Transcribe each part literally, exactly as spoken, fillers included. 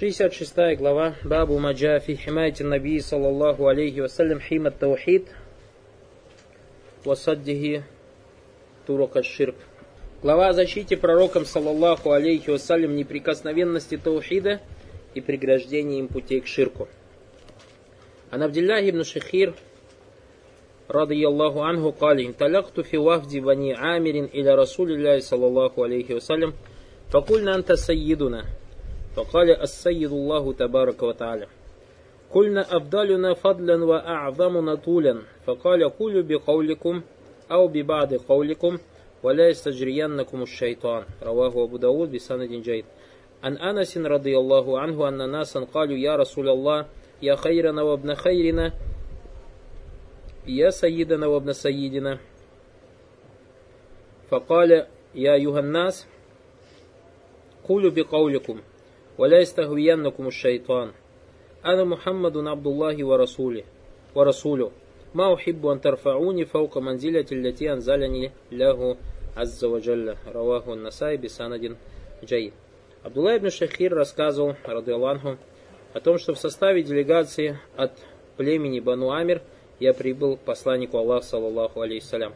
шестьдесят шестая глава. Бабу маджафи химайти наби саллаллаху алейхи вассалям химат таухид васаддихи турака ширк. Глава о защите пророком саллаллаху алейхи вассалям неприкосновенности таухида и преграждении им путей к ширку. Ан Абдиллахи ибн Шиххир радийаллаху анху кали талакту фи вафди бани амирин иля расулиллахи саллаллаху алейхи вассалям факульна анта сайидуна. فقال السيد الله تبارك وتعالى قلنا أفضلنا فضلا وأعظمنا طولا فقال قولوا بقولكم أو ببعض قولكم ولا يستجرينكم الشيطان رواه أبو داود بسند جيد عن أنس رضي الله عنه أن ناسا قالوا يا رسول الله يا خيرنا وابن خيرنا يا سيدنا وابن سيدنا فقال يا أيها الناس قولوا بقولكم ولا يستهوينكم الشيطان أنا محمد عبد الله ورسوله ورسوله ما أحب أن ترفعوني فوق منزلة التي أنزلني له عز وجل رواه النسائي بسند جيد. Абдуллах ибн Шиххир рассказывал радиаллаху о том, что в составе делегации от племени Бану Амир я прибыл к посланнику Аллаха саллаллаху алейхи салям.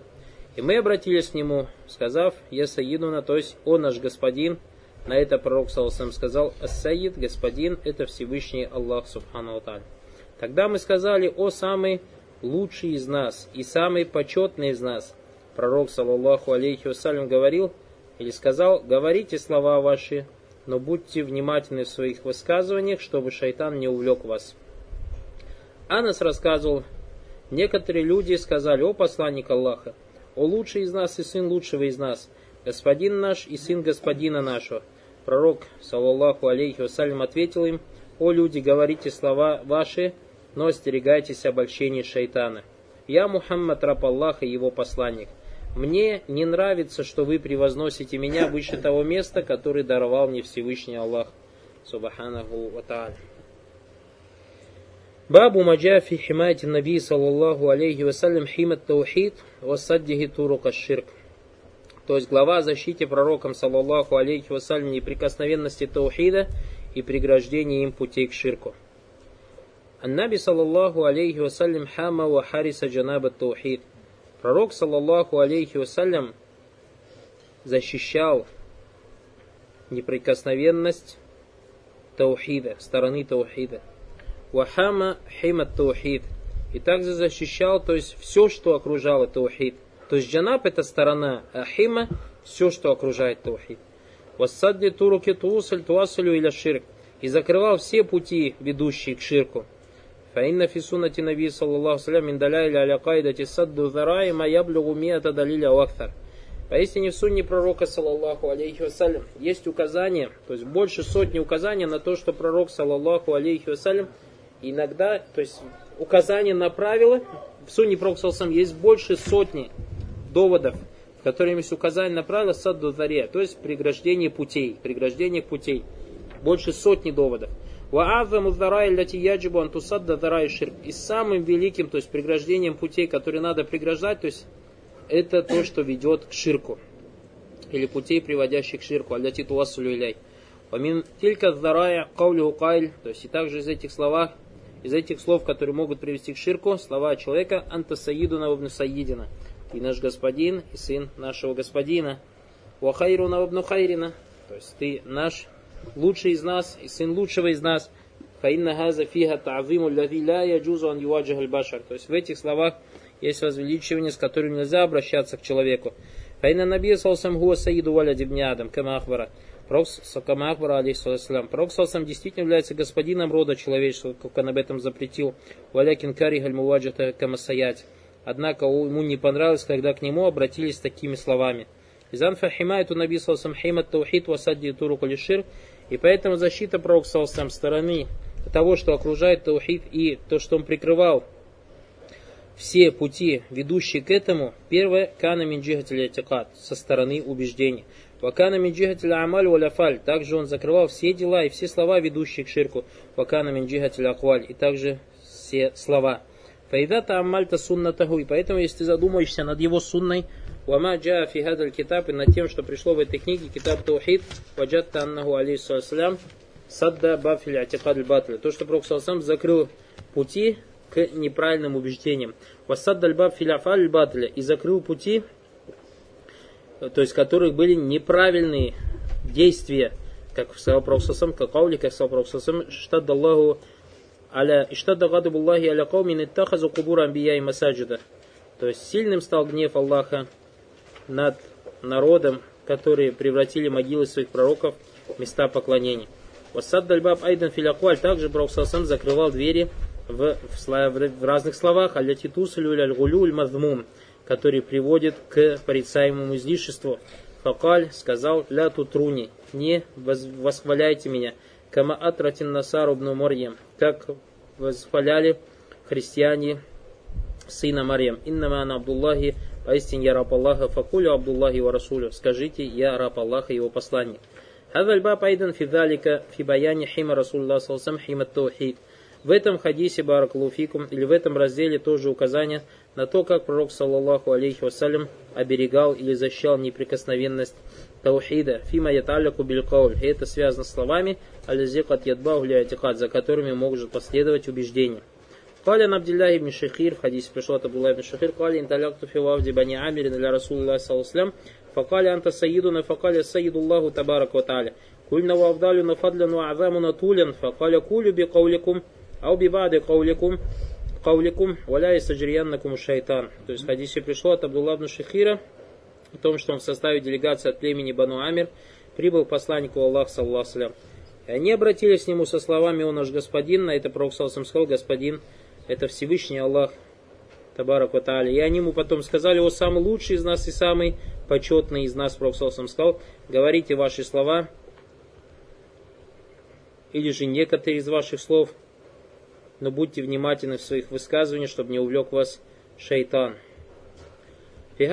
И мы обратились к нему, сказав: «Я саидуна», то есть «Он наш господин». На это пророк саллаллаху алейхи ва саллям сказал: «Ас-саид, господин, это Всевышний Аллах субхану ва тааля». Тогда мы сказали: «О самый лучший из нас и самый почетный из нас». Пророк саллаллаху алейхи ва саллям говорил или сказал: «Говорите слова ваши, но будьте внимательны в своих высказываниях, чтобы шайтан не увлек вас». Анас рассказывал: «Некоторые люди сказали: о посланник Аллаха, о лучший из нас и сын лучшего из нас, господин наш и сын господина нашего». Пророк, саллаллаху алейхи вассалям, ответил им: «О люди, говорите слова ваши, но остерегайтесь обольщений шайтана. Я Мухаммад, раб Аллаха и его посланник. Мне не нравится, что вы превозносите меня выше того места, которое даровал мне Всевышний Аллах субханаху ва тааля». Бабу маджафи химати наби саллаллаху алейхи вассалям химат таухид вассаддихи турука ширк. То есть глава о защите пророком саллаллаху алейхи вассалям неприкосновенности таухида и преграждении им путей к ширку. Ан-наби саллаллаху алейхи вассалям хама ва хариса джанаба таухид. Пророк саллаллаху алейхи вассалям защищал неприкосновенность таухида, стороны таухида. Ва хама химат таухид. И также защищал, то есть все, что окружало таухид. То есть джанаб — это сторона, а хима — все, что окружает таухид. Вассадди туруки туусаль туасалю иля ширк. И закрывал все пути, ведущие к ширку. Фаинна фи суннати наби саллаллаху салям миндаля иля аля кайдати садду-зараи ма яблугу миата далиля уакфар. Поистине в сунне пророка саллаллаху алейхи вассалям есть указания, то есть больше сотни указаний на то, что пророк саллаллаху алейхи вассалям иногда, то есть указания на правила, в сунне пророка саллаллаху алейхи вассалям есть больше сотни доводов, в которых есть указание на правило садду-зари, то есть преграждение путей, преграждение путей. Больше сотни доводов. И самым великим, то есть преграждением путей, которые надо преграждать, то есть это то, что ведет к ширку, или путей, приводящих к ширку. То есть и также из этих слов, из этих слов, которые могут привести к ширку, слова человека: «Анта саидуна вабну саидина». И наш господин, и сын нашего господина. Ва хайруна вабну хайрина. То есть ты наш лучший из нас, и сын лучшего из нас. Фаинна хаза фиха та'зиму лази ла яджузу ан юваджиха аль-башар. То есть в этих словах есть возвеличивание, с которым нельзя обращаться к человеку. Фаинна наби саллаллаху гуа саиду валяд ибн адам кама ахбара. Пророк саллаллаху действительно является господином рода человеческого, как он об этом запретил. Валякин кариха аль-муваджиха кама саять. Однако ему не понравилось, когда к нему обратились с такими словами. И поэтому защита пророка саллаллаху алейхи ва саллям стороны того, что окружает таухид, и то, что он прикрывал все пути, ведущие к этому, первое — со стороны убеждений. Также он закрывал все дела и все слова, ведущие к ширку. И также все слова. И поэтому, если ты задумаешься над его сунной, и над тем, что пришло в этой книге, китаб таухид, ваджатта аннаху алейхи салям, Садда бафиль атикад аль-батль. То, что Пророк саллаллаху алейхи ва саллям закрыл пути к неправильным убеждениям. Вассадда аль-бафиль афаль аль-батль. И закрыл пути, то есть которых были неправильные действия, как сказал Пророк саллаллаху алейхи ва саллям, как аули, как сказал Пророк саллаллаху алейхи ва саллям, штадда Аллаху аля иштадда гадабуллахи аля каумин иттахазу кубура амбия и масаджида. То есть сильным стал гнев Аллаха над народом, которые превратили могилы своих пророков в места поклонения. Вассаддальбаб айдан филякуаль. Также Пророк саллаллаху алейхи ва саллям закрывал двери в, в, в разных словах, алятитусулюль аль-гулюль мазмум, который приводит к порицаемому излишеству. Факаль сказал, ля тутруни, не восхваляйте меня, кама атратин насару бну Марьям, как восхваляли христиане сына Марьям. Иннама ана Абдуллахи, поистине я раб Аллаха, факулю Абдуллахи ва Расулю, скажите, я раб Аллаха и его посланник. Хазальба пайдан фидалика фибаяни хима Расулла салсам хима таухид. В этом хадисе баракалуфикум, или в этом разделе тоже указание на то, как Пророк саллаллаху алейхи вассалям оберегал или защищал неприкосновенность таухида. Фима яталляку билькауль. И это связано с словами аль-зикат ядбау ля-атихад, за которыми могут последовать убеждения. Калин Абдиллахи ибн Шиххир, в хадисе пришло от Абдиллахи ибн Шиххир, калин талакту филавди бани амирин ля Расулла саллаллаху факали анта саидуна факали саиду Аллаху табараку ата'аля. Кульна ва авдалю на фадлен ва азаму на тулян факали кулю бикауликум. Аубибады кауликум, кауликум, валяй саджрияннакум шайтан. То есть в хадисе пришло от Абдуллахи ибн Шиххира о том, что он в составе делегации от племени Бану Амир прибыл к посланнику Аллаха саллаллаху алейхи ва саллям. И они обратились к нему со словами: «О наш господин», на это Пророк саллаллаху алейхи ва саллям сказал: «Господин, это Всевышний Аллах табараку ата'аля». И они ему потом сказали: «О самый лучший из нас и самый почетный из нас», Пророк саллаллаху алейхи ва саллям сказал: «Говорите ваши слова, или же некоторые из ваших слов, но будьте внимательны в своих высказываниях, чтобы не увлек вас шайтан». То есть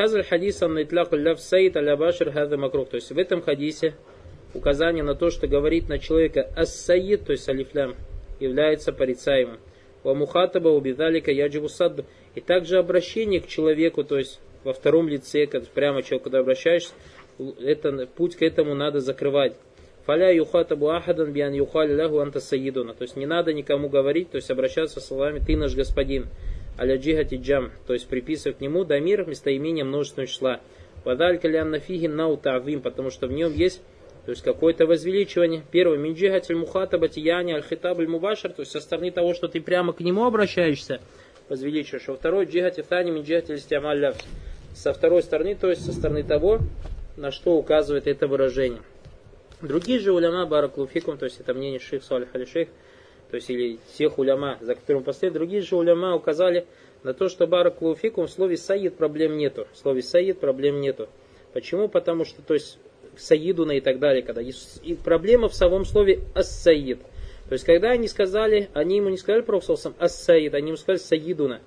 в этом хадисе указание на то, что говорит на человека «ас-саид», то есть алифлям, является порицаемым. И также обращение к человеку, то есть во втором лице, прямо человек, когда обращаешься, это, путь к этому надо закрывать. Фаля юхатабу ахадан биан юхали лаху анта саидуна. То есть не надо никому говорить, то есть обращаться словами «ты наш господин», аля джихати джам, то есть приписывать к нему дамир местоимение множественного числа. Вадалька лянна фиги нау та'вим, потому что в нем есть, то есть какое-то возвеличивание. Первое, минджихатель мухатаба тияни аль-хитабль мубашар, то есть со стороны того, что ты прямо к нему обращаешься, возвеличиваешь. А второе, джихати тани минджихатель стиамалляв, со второй стороны, то есть со стороны того, на что указывает это выражение. Другие же уляма баракалуфикум, то есть это мнение шейх Салих аль-Шейх, то есть или всех уляма, за которым последуют, другие же уляма указали на то, что баракалуфикум в слове «саид» проблем нету. В слове «саид» проблем нету. Почему? Потому что, то есть, «саидуна» и так далее, когда есть и проблема в самом слове «ас-саид». То есть, когда они сказали, они ему не сказали Пророк саллаллаху алейхи ва саллям «ас-саид», они ему сказали «саидуна»,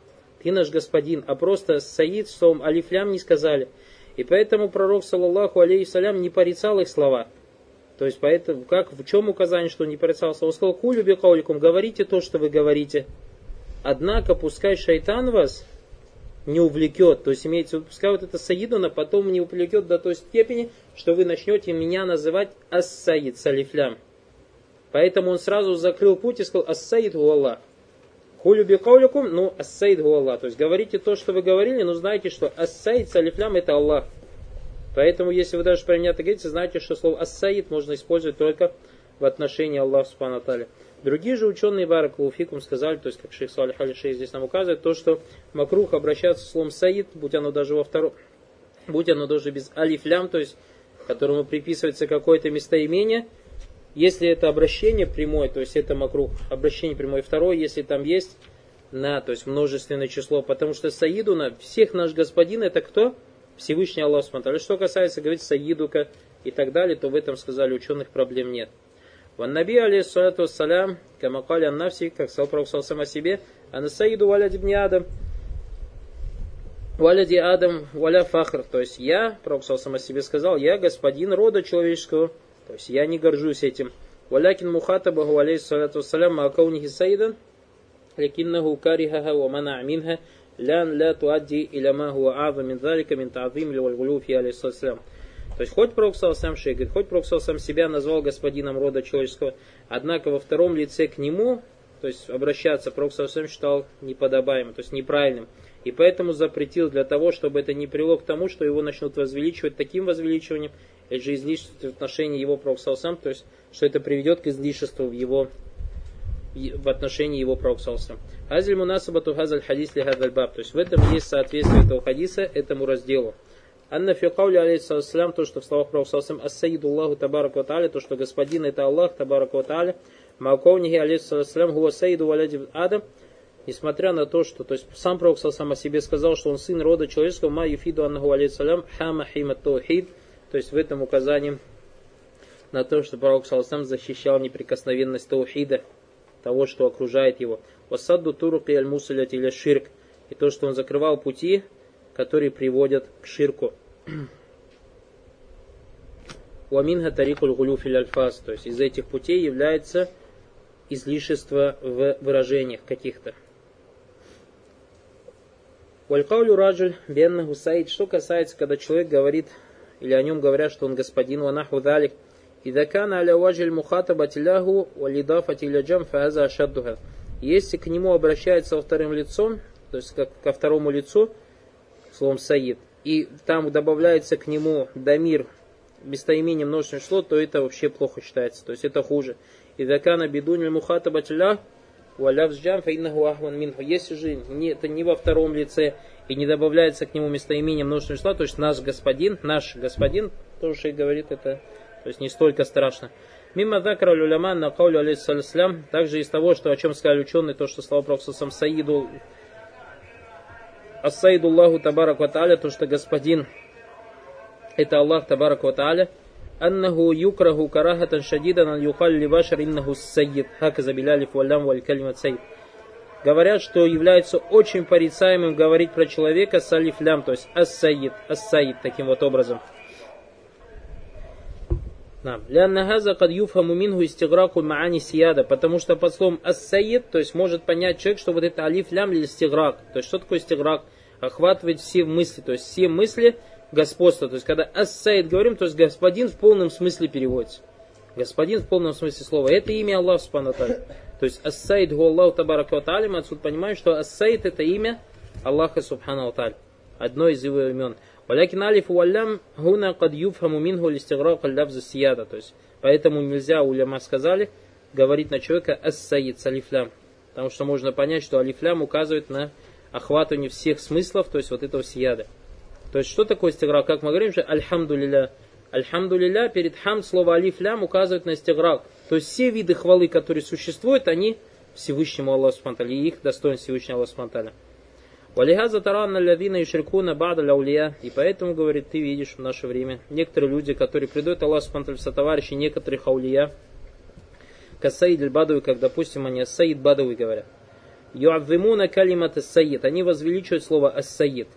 «ты наш господин», а просто «саид» словом «алифлям» не сказали. И поэтому Пророк саллаллаху алейхи ва саллям не порицал их слова. То есть, поэтому, как, в чем указание, что он не порицался? Он сказал: «Кулю бикауликум», говорите то, что вы говорите. Однако, пускай шайтан вас не увлекет. То есть, имеется в виду, пускай вот это саидуна потом не увлекет до той степени, что вы начнете меня называть ас-саид с алифлям. Поэтому он сразу закрыл путь и сказал: «Ас-саид гуалла». «Кулю бикауликум», ну, «ас-саид гуалла». То есть, говорите то, что вы говорили, но знаете, что ас-саид с алифлям – это Аллах. Поэтому, если вы даже про меня так говорите, знаете, что слово «ас-саид» можно использовать только в отношении Аллаха субхану ва тааля. Другие же ученые баракалуфикум сказали, то есть, как шейх Салих аль-Шейх здесь нам указывает, то, что макрух обращаться словом «саид», будь оно даже во втором, будь оно даже без алифлям, то есть, которому приписывается какое-то местоимение, если это обращение прямое, то есть, это макрух, обращение прямое, второе, если там есть «на», то есть, множественное число, потому что «саидуна», всех наш господин, это кто? Всевышний Аллах субхану ва тааля. Что касается, говорит, саидука и так далее, то в этом, сказали ученых, проблем нет. Ваннаби алейхиссалату вассалям, камакали аннафси, как сказал Пророк саллаллаху алейхи ва саллям о себе, анасаиду валяди бни адам, валяди адам, валя фахр. То есть я, Пророк саллаллаху алейхи ва саллям о себе сказал, я господин рода человеческого, то есть я не горжусь этим. Валякин мухатабаху алейхиссалату вассалям маакаунихи саидан, лякиннаху карихаха ва мана аминха. То То есть хоть пророк сам шейх, хоть пророк сам себя назвал господином рода человеческого, однако во втором лице к нему, то есть обращаться, пророк сам считал неподобаемым, то есть неправильным. И поэтому запретил для того, чтобы это не привело к тому, что его начнут возвеличивать таким возвеличиванием, или же излишеством в отношении его пророк сам, то есть что это приведет к излишеству в его в отношении его пророка саллаллаху алейхи вассалям. То есть в этом есть соответствие этого хадиса этому разделу. Анна фикаули алейхиссалям, то, что в словах пророка саллаллаху алейхи ас-саид Аллаху табараку ата'аля, то, что господин это Аллах табараку ата'аля, маукаунихи алейхиссалям гуа саиду валяди адам, несмотря на то, что то есть сам пророк саллаллаху алейхи о себе сказал, что он сын рода человеческого, ма юфиду аннаху алейхиссалям хама хима таухид, то есть в этом указании на то, что пророк саллаллаху алейхи защищал неприкосновенность таухида, того, что окружает его. Вассадду туруки аль-мусалят или ширк. И то, что он закрывал пути, которые приводят к ширку. Уаминха тарикуль гулюфиль альфас. То есть из этих путей является излишество в выражениях каких-то. Валькаулю раджуль бенна гусаид. Что касается, когда человек говорит, или о нем говорят, что он господин, ванаху далик. Если к нему обращается во вторым лицом, то есть как ко второму лицу, словом саид, и там добавляется к нему дамир, местоимение множественное число, то это вообще плохо считается, то есть это хуже. Если же не, это не во втором лице и не добавляется к нему местоимение множественное число, то есть наш господин, наш господин, тоже говорит это. То есть не столько страшно. Мимма закра уляман на каулю алейхиссалям. Также из того, что, о чем сказали ученые, то, что слава пророку сам Саиду Ас-Саиду Аллаху табараку ата'аля, то, что господин это Аллах табараку ата'аля. Аннаху юкраху карахатан шадидан ан юхалли башар иннаху саид. Хаказа биляли фуаллам валь калимат саид. Говорят, что является очень порицаемым говорить про человека с алифлям, то есть Ас-Саид, Ас-Саид, таким вот образом. Потому что под словом ас-саид, то есть может понять человек, что вот это алиф лям или стеграк. То есть что такое стеграк? Охватывает все мысли, то есть все мысли господства. То есть когда ас-саид говорим, то есть господин в полном смысле переводится. Господин в полном смысле слова. Это имя Аллаха субхану ва тааля. То есть ас-саид гу Аллаху табараку ва тааля. Мы отсюда понимаем, что ас-саид это имя Аллаха субхану ва тааля. Одно из его имен. Валякин алиф уаллям гуна кад юфхаму мингу листиграк аллафзу сияда. То есть, поэтому нельзя, уляма сказали, говорить на человека ас-саид с алифлям. Потому что можно понять, что алифлям указывает на охватывание всех смыслов, то есть вот этого сияда. То есть, что такое стиграк? Как мы говорим же, альхамду лилля. Альхамду лилля, перед хам слово алифлям указывает на стиграк. То есть, все виды хвалы, которые существуют, они Всевышнему Аллаху субхану ва тааля, и их достоин Всевышнего Аллаха субхану ва тааля. И поэтому, говорит, ты видишь в наше время некоторые люди, которые придают Аллаху субхану ва тааля со товарищей некоторых аулия, к ас-саид бадавы, как, допустим, они ас-саид бадавы говорят. Юаввимуна калимат ас-саид. Они возвеличивают слово ас-саид.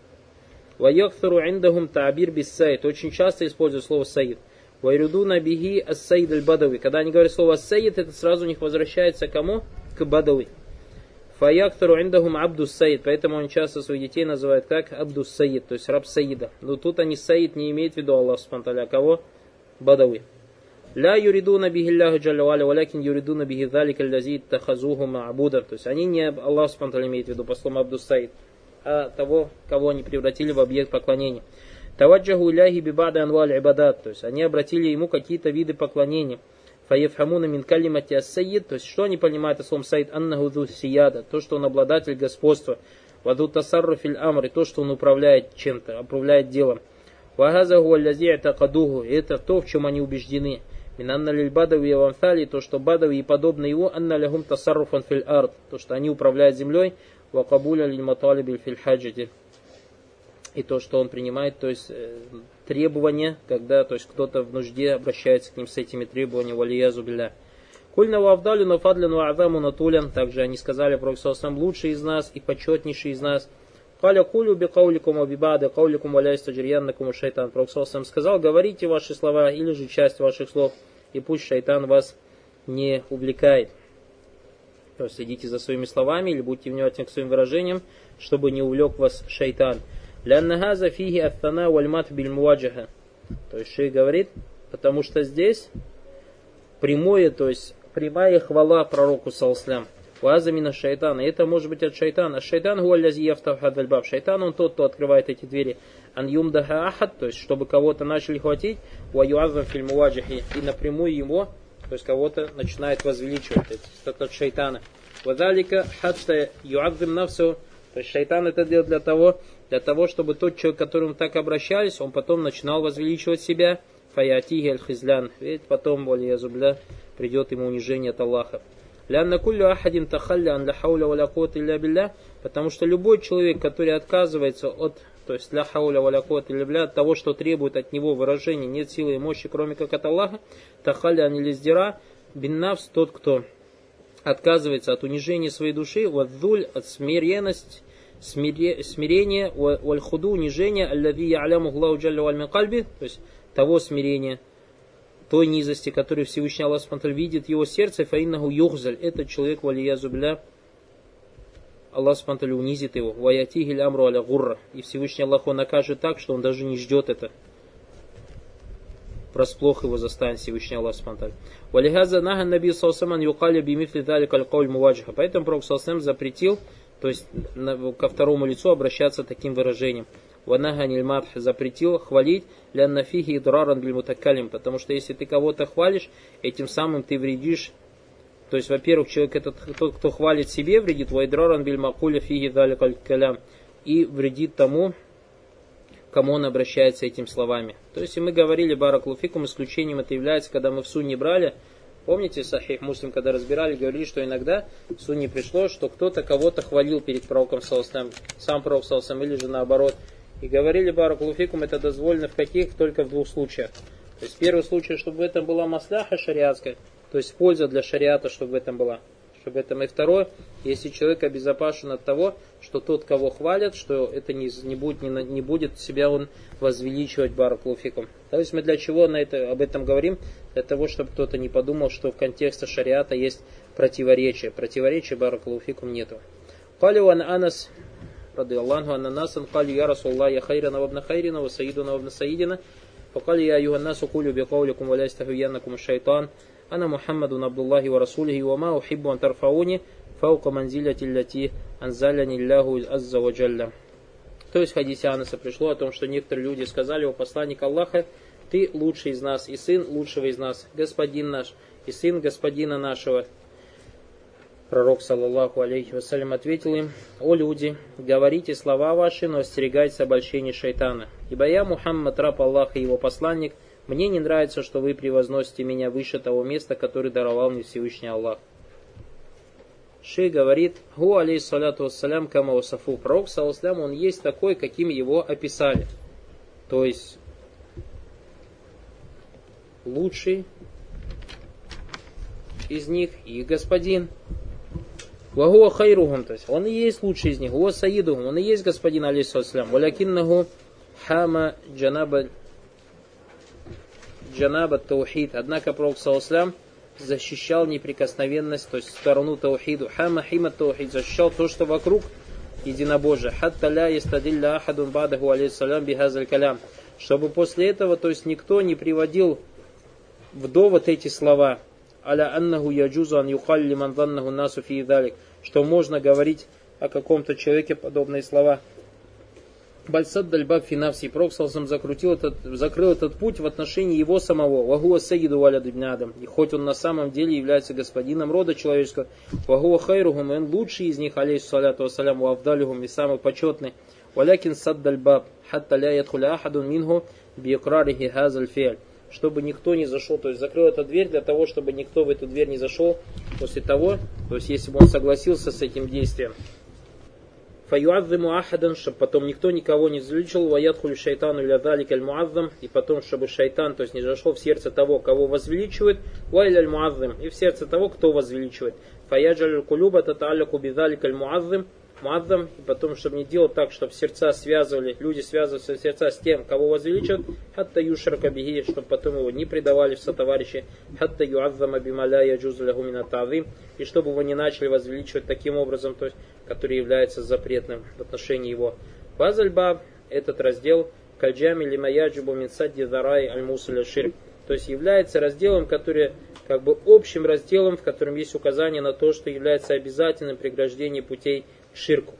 Ваяхтару индахум та'бир бис-саид. Очень часто используют слово саид. Вайрудуна бихи ас-саид аль-бадави. Когда они говорят слово ас-саид, это сразу у них возвращается к кому? К бадави. Фаяхтару индахум Абду Саид, поэтому он часто своих детей называет как Абду Саид, то есть раб Саида. Но тут они Саид не имеют в виду Аллах субхану ва тааля, а кого? Бадави. Ля юридуна бихи Аллаху джалля ва аля, валякин юридуна бихи залика аллази иттахазуху ма'буда. То есть они не Аллах субхану ва тааля имеют в виду по словам Абду Саид, а того, кого они превратили в объект поклонения. Таваджаху иляхи бибада анваль ибадат, то есть они обратили ему какие-то виды поклонения. Фаевхамуна мин калимати ас-саид, то есть что они понимают о словом саид, аннаху зу сияда, то, что он обладатель господства, ваду тасарруфиль амри, то, что он управляет чем-то, управляет делом. Вагазаху аллази атакадуху, это то, в чем они убеждены. Мин анна лиль бадави авамфали, то, что бадави и подобные его, анна лягум тасарруфан филь ард, то, что они управляют землей, вакабуля лиль маталибиль филь хаджити, и то, что он принимает, то есть требования, когда то есть кто-то в нужде обращается к ним с этими требованиями, валиязу билля. Кульна вавдалю нафадлин ва'азаму натулян, также они сказали пророк саллаллаху алейхи ва саллям лучший из нас и почетнейший из нас. Каля кулю би кауликум ва би ба'ди кауликум ва ля ястаджирьяннакум аш-шайтан. Пророк саллаллаху алейхи ва саллям сказал: говорите ваши слова или же часть ваших слов, и пусть шайтан вас не увлекает. То есть следите за своими словами или будьте внимательны к своим выражениям, чтобы не увлек вас шайтан. Ляннахаза фиги аттана вальмат биль муаджаха. То есть шейх говорит, потому что здесь прямое, то есть прямая хвала пророку саллям. Уазамина шайтана. Это может быть от шайтана. Шайтан гуаллязи яфтахад аль-баб. Шайтан, он тот, кто открывает эти двери. Ан юмдаха ахад, то есть чтобы кого-то начали хватить. Уаюазам фильмуаджихи. И напрямую его, то есть кого-то начинает возвеличивать. Это от шайтана. Вазалика хатта юазам навсу. То есть шайтан это делает для того, для того, чтобы тот человек, к которому так обращались, он потом начинал возвеличивать себя. Фаятихи аль-хизлян. Ведь потом, более зубля, придет ему унижение от Аллаха. Потому что любой человек, который отказывается от, то есть, от того, что требует от него выражения, нет силы и мощи, кроме как от Аллаха, тахаллян или сдира, биннафс, тот, кто отказывается от унижения своей души, ваддуль, от смиренности, смирения, вальхуду, унижения, аллави я'ляму Аллаху джалля ва аль-мин кальби, то есть того смирения, той низости, которую Всевышний Аллах Субхану видит его сердце, фаиннаху юхзаль, этот человек, валиязу билля, Аллах Субхану унизит его, ваятихиль амру аля гурра, и Всевышний Аллах он накажет так, что он даже не ждет это. Расплох его застанет Всевышний Аллах Субхану. Валихаза нахан наби салсаман юкаля бимифли далик аль-кауль муваджиха. Поэтому пророк салсам запретил, то есть ко второму лицу обращаться таким выражением. Ванаганиль мадх, запретил хвалить ля нафихи идраран биль мутакалим, потому что если ты кого-то хвалишь, этим самым ты вредишь. То есть, во-первых, человек этот, тот, кто хвалит себе, вредит вайдраран биль макуля фиги далик аль-калям, и вредит тому, кому он обращается этим словами. То есть, и мы говорили бараклуфикум, исключением это является, когда мы в сунни брали. Помните, Сахих Муслим, когда разбирали, говорили, что иногда в сунне пришло, что кто-то кого-то хвалил перед пророком саллаллаху, сам пророк саллаллаху, или же наоборот. И говорили, баракулуфикум, это дозволено в каких? Только в двух случаях. То есть первый случай, чтобы в этом была масляха шариатская, то есть польза для шариата, чтобы в этом была. Чтобы в этом. И второе, если человек обезопасен от того, что тот, кого хвалят, что это не, не, будет, не, не будет себя он возвеличивать, баракулуфикум. То есть мы для чего на это, об этом говорим? Для того, чтобы кто-то не подумал, что в контексте шариата есть противоречие. Противоречия, баракулуфикум, нету. Калиуан анас... Аллаху аннанасан кали я расулла я хайрана вабна хайрина ва саидуна вабна саидина факали я юганнасу кулю бикауликум валяйстахуяннакум шайтан ана мухаммадун абдуллахи ва расулихи ва ма ухиббу ан тарфауни фаука манзиляти ллати анзаляни лляху азза ва джалля. То есть в хадисе Анаса пришло о том, что некоторые люди сказали: о посланник Аллаха, ты лучший из нас и сын лучшего из нас, господин наш и сын господина нашего. Пророк, саллаллаху алейхи вассалям, ответил им: «О люди, говорите слова ваши, но остерегайтесь обольщения шайтана. Ибо я, Мухаммад, раб Аллаха и его посланник, мне не нравится, что вы превозносите меня выше того места, которое даровал мне Всевышний Аллах». Шейх говорит: «Гу алейхиссалату вассалям кама усафу». Пророк, саллаллаху, он есть такой, каким его описали. То есть, лучший из них и господин. Вагуа хайругум, то есть он и есть лучший из них. Уа саидугум, он и есть господин алейхиссалям. Валякиннаху хама джанаба джанаба таухид. Однако пророк саллаллаху защищал неприкосновенность, то есть сторону таухиду. Хама хима таухид, защищал то, что вокруг единобожие. Хатта ля истадилля ахадун бадаху алейхиссалям бихазаль калям. Чтобы после этого, то есть никто не приводил в довод эти слова. Аля аннаху яджузу ан юхалли манданнаху насу фи идалик, что можно говорить о каком-то человеке подобные слова. Бальсад дальбаб финавси, пророк саллаллаху закрутил этот, закрыл этот путь в отношении его самого. Вагуа сайиду валяду ибн адам, и хоть он на самом деле является господином рода человеческого. Вагуа хайругум, он лучший из них, алейхиссалату вассалям, вавдалюгум, и самый почетный. Валякин сад дальбаб хатта ля ядхуля ахадун минху биекрарихи хазаль фиаль, чтобы никто не зашел, то есть закрыл эту дверь для того, чтобы никто в эту дверь не зашел после того, то есть если бы он согласился с этим действием. Фаюаззиму ахадан, чтобы потом никто никого не залечил, ваядхулю шайтану иля далик аль муаззам, и потом, чтобы шайтан, то есть не зашел в сердце того, кого возвеличивает, ваиля аль муаззам, и в сердце того, кто возвеличивает. Фаяджалю кулюба татаалляку бидалик аль муаззам, муаззам, и потом, чтобы не делать так, чтобы сердца связывали, люди связываются сердца с тем, кого возвеличат, хатта юшрака бихи, чтобы потом его не предавали в сотоварищи, хатта юаззама бималя яджузу лягу мина та'зим, и чтобы его не начали возвеличивать таким образом, то есть, который является запретным в отношении его. Базальбаб, этот раздел, каджами лимаяджибу мин садди-зараи аль-мусаля ширк. То есть является разделом, который как бы общим разделом, в котором есть указание на то, что является обязательным преграждение путей к ширку.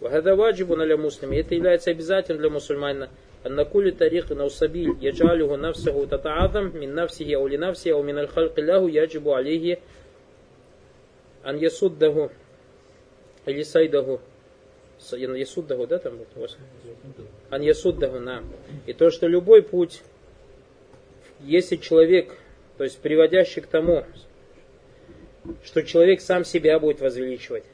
Вахада ваджибу наля муслими. Это является обязательным для мусульманина. Аннакули тарихи наусабиль яджалюху навсаху татаадам мин навсихи аули навсихи ау мин аль-халкилляху яджибу алейхи ан ясуддаху или сайдаху. Ан ясуддаху, да, там вот? Ан ясуддаху, на. И то, что любой путь, если человек, то есть приводящий к тому, что человек сам себя будет возвеличивать,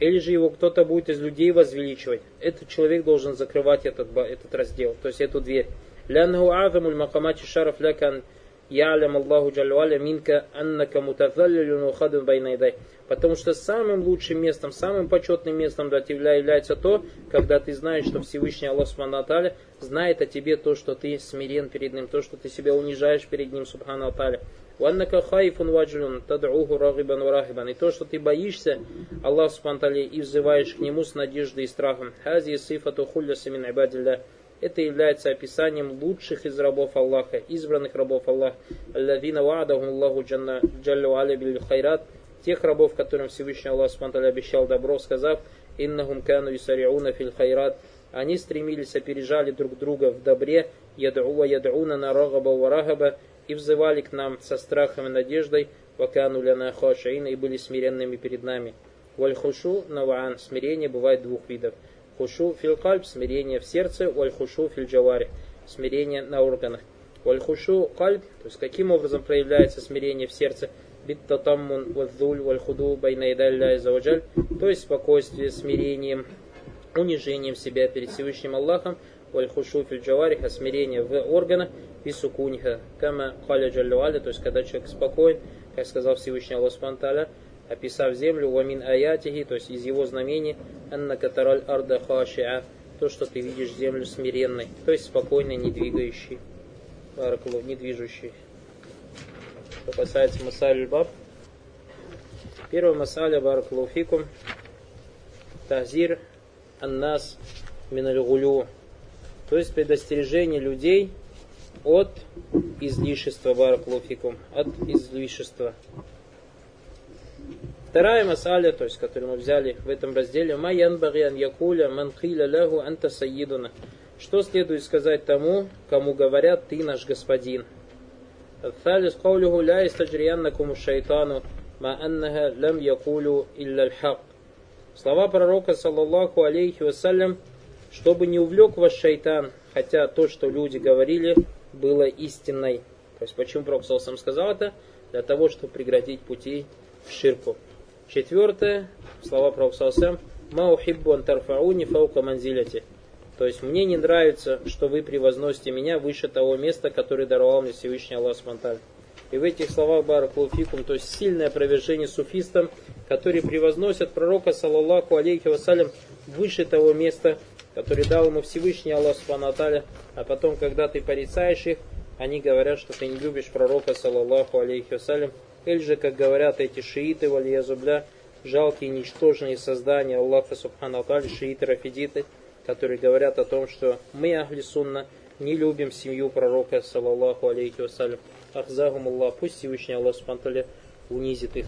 или же его кто-то будет из людей возвеличивать, этот человек должен закрывать этот, этот раздел, то есть эту дверь. «Ляннаху а'замуль макамати шараф лякан я'алям Аллаху джалю аля минка аннака мутазаллилюн ухадун байнайдай». Потому что самым лучшим местом, самым почетным местом для тебя является то, когда ты знаешь, что Всевышний Аллах Субхану Ата'аля знает о тебе то, что ты смирен перед Ним, то, что ты себя унижаешь перед Ним, Субхану Ата'аля. «Ваннака хайфун ваджлюн тад'уху рагибан варагибан». И то, что ты боишься Аллаха Субхану Ата'аля и взываешь к Нему с надеждой и страхом. «Хази сифату хулляса мин ибадилля». Это является описанием лучших из рабов Аллаха, избранных рабов Аллаха. «Аллазина ва'адахум Аллаху джалю аля бил хайрат». Тех рабов, которым Всевышний Аллах Субхану Ата'аля обещал добро, сказав «Иннахум кану юсариуна фил хайрат». Они стремились, опережали друг друга в добре, «Яд'ува яд'уна на рагаба ва рагаба», и взывали к нам со страхом и надеждой, «Вакану ляна хашаина», и были смиренными перед нами. «Валь хушу наваан», смирение бывает двух видов. «Хушу фил кальб», смирение в сердце, «Валь хушу фил джавари», смирение на органах. «Валь хушу кальб», то есть каким образом проявляется смирение в сердце, то есть спокойствие, смирением, унижением себя перед Всевышним Аллахом, смирение в органах, то есть когда человек спокоен, как сказал Всевышний Аллах Субхану Ата'аля, описав землю, то есть из его знамений, то, что ты видишь землю смиренной, то есть спокойной, не двигающей, не движущей. Что касается масаль аль-баб, первая масаля баракаллаху фикум тахзир ан-нас мин аль-гулю, то есть предостережение людей от излишества, баракаллаху фикум, от излишества. Вторая масаля, то есть которую мы взяли в этом разделе, ма янбагhi ан якуля ман киля лаху анта сайидуна, что следует сказать тому, кому говорят ты наш господин. الثالث قوله لا يستجرينكم الشيطان ما أنها لم يقولوا إلا الحق. Слова пророка саллаллаху алейхи вассалям, чтобы не увлек вас шайтан, хотя то, что люди говорили, было истинной. То есть почему пророк саллаллаху алейхи сказал это? Для того, чтобы преградить пути к ширку. Четвертое, слова пророка саллаллаху алейхи, то есть мне не нравится, что вы превозносите меня выше того места, которое даровал мне Всевышний Аллах Субхану Ата'аля. И в этих словах баракаллаху фикум, то есть сильное опровержение суфистам, которые превозносят пророка саллаллаху алейхи вассалям выше того места, которое дал ему Всевышний Аллах Субхану Ата'аля, а потом, когда ты порицаешь их, они говорят, что ты не любишь пророка саллаллаху алейхи вассалям, или же, как говорят эти шииты, валиязубля, жалкие ничтожные создания Аллаха Субхану Ата'аля, шииты, рафидиты, которые говорят о том, что мы, ахли сунна, не любим семью пророка, саллаллаху алейхи вассалям. Ахзахум Аллах, пусть Всевышний Аллах Субхану Ата'аля унизит их.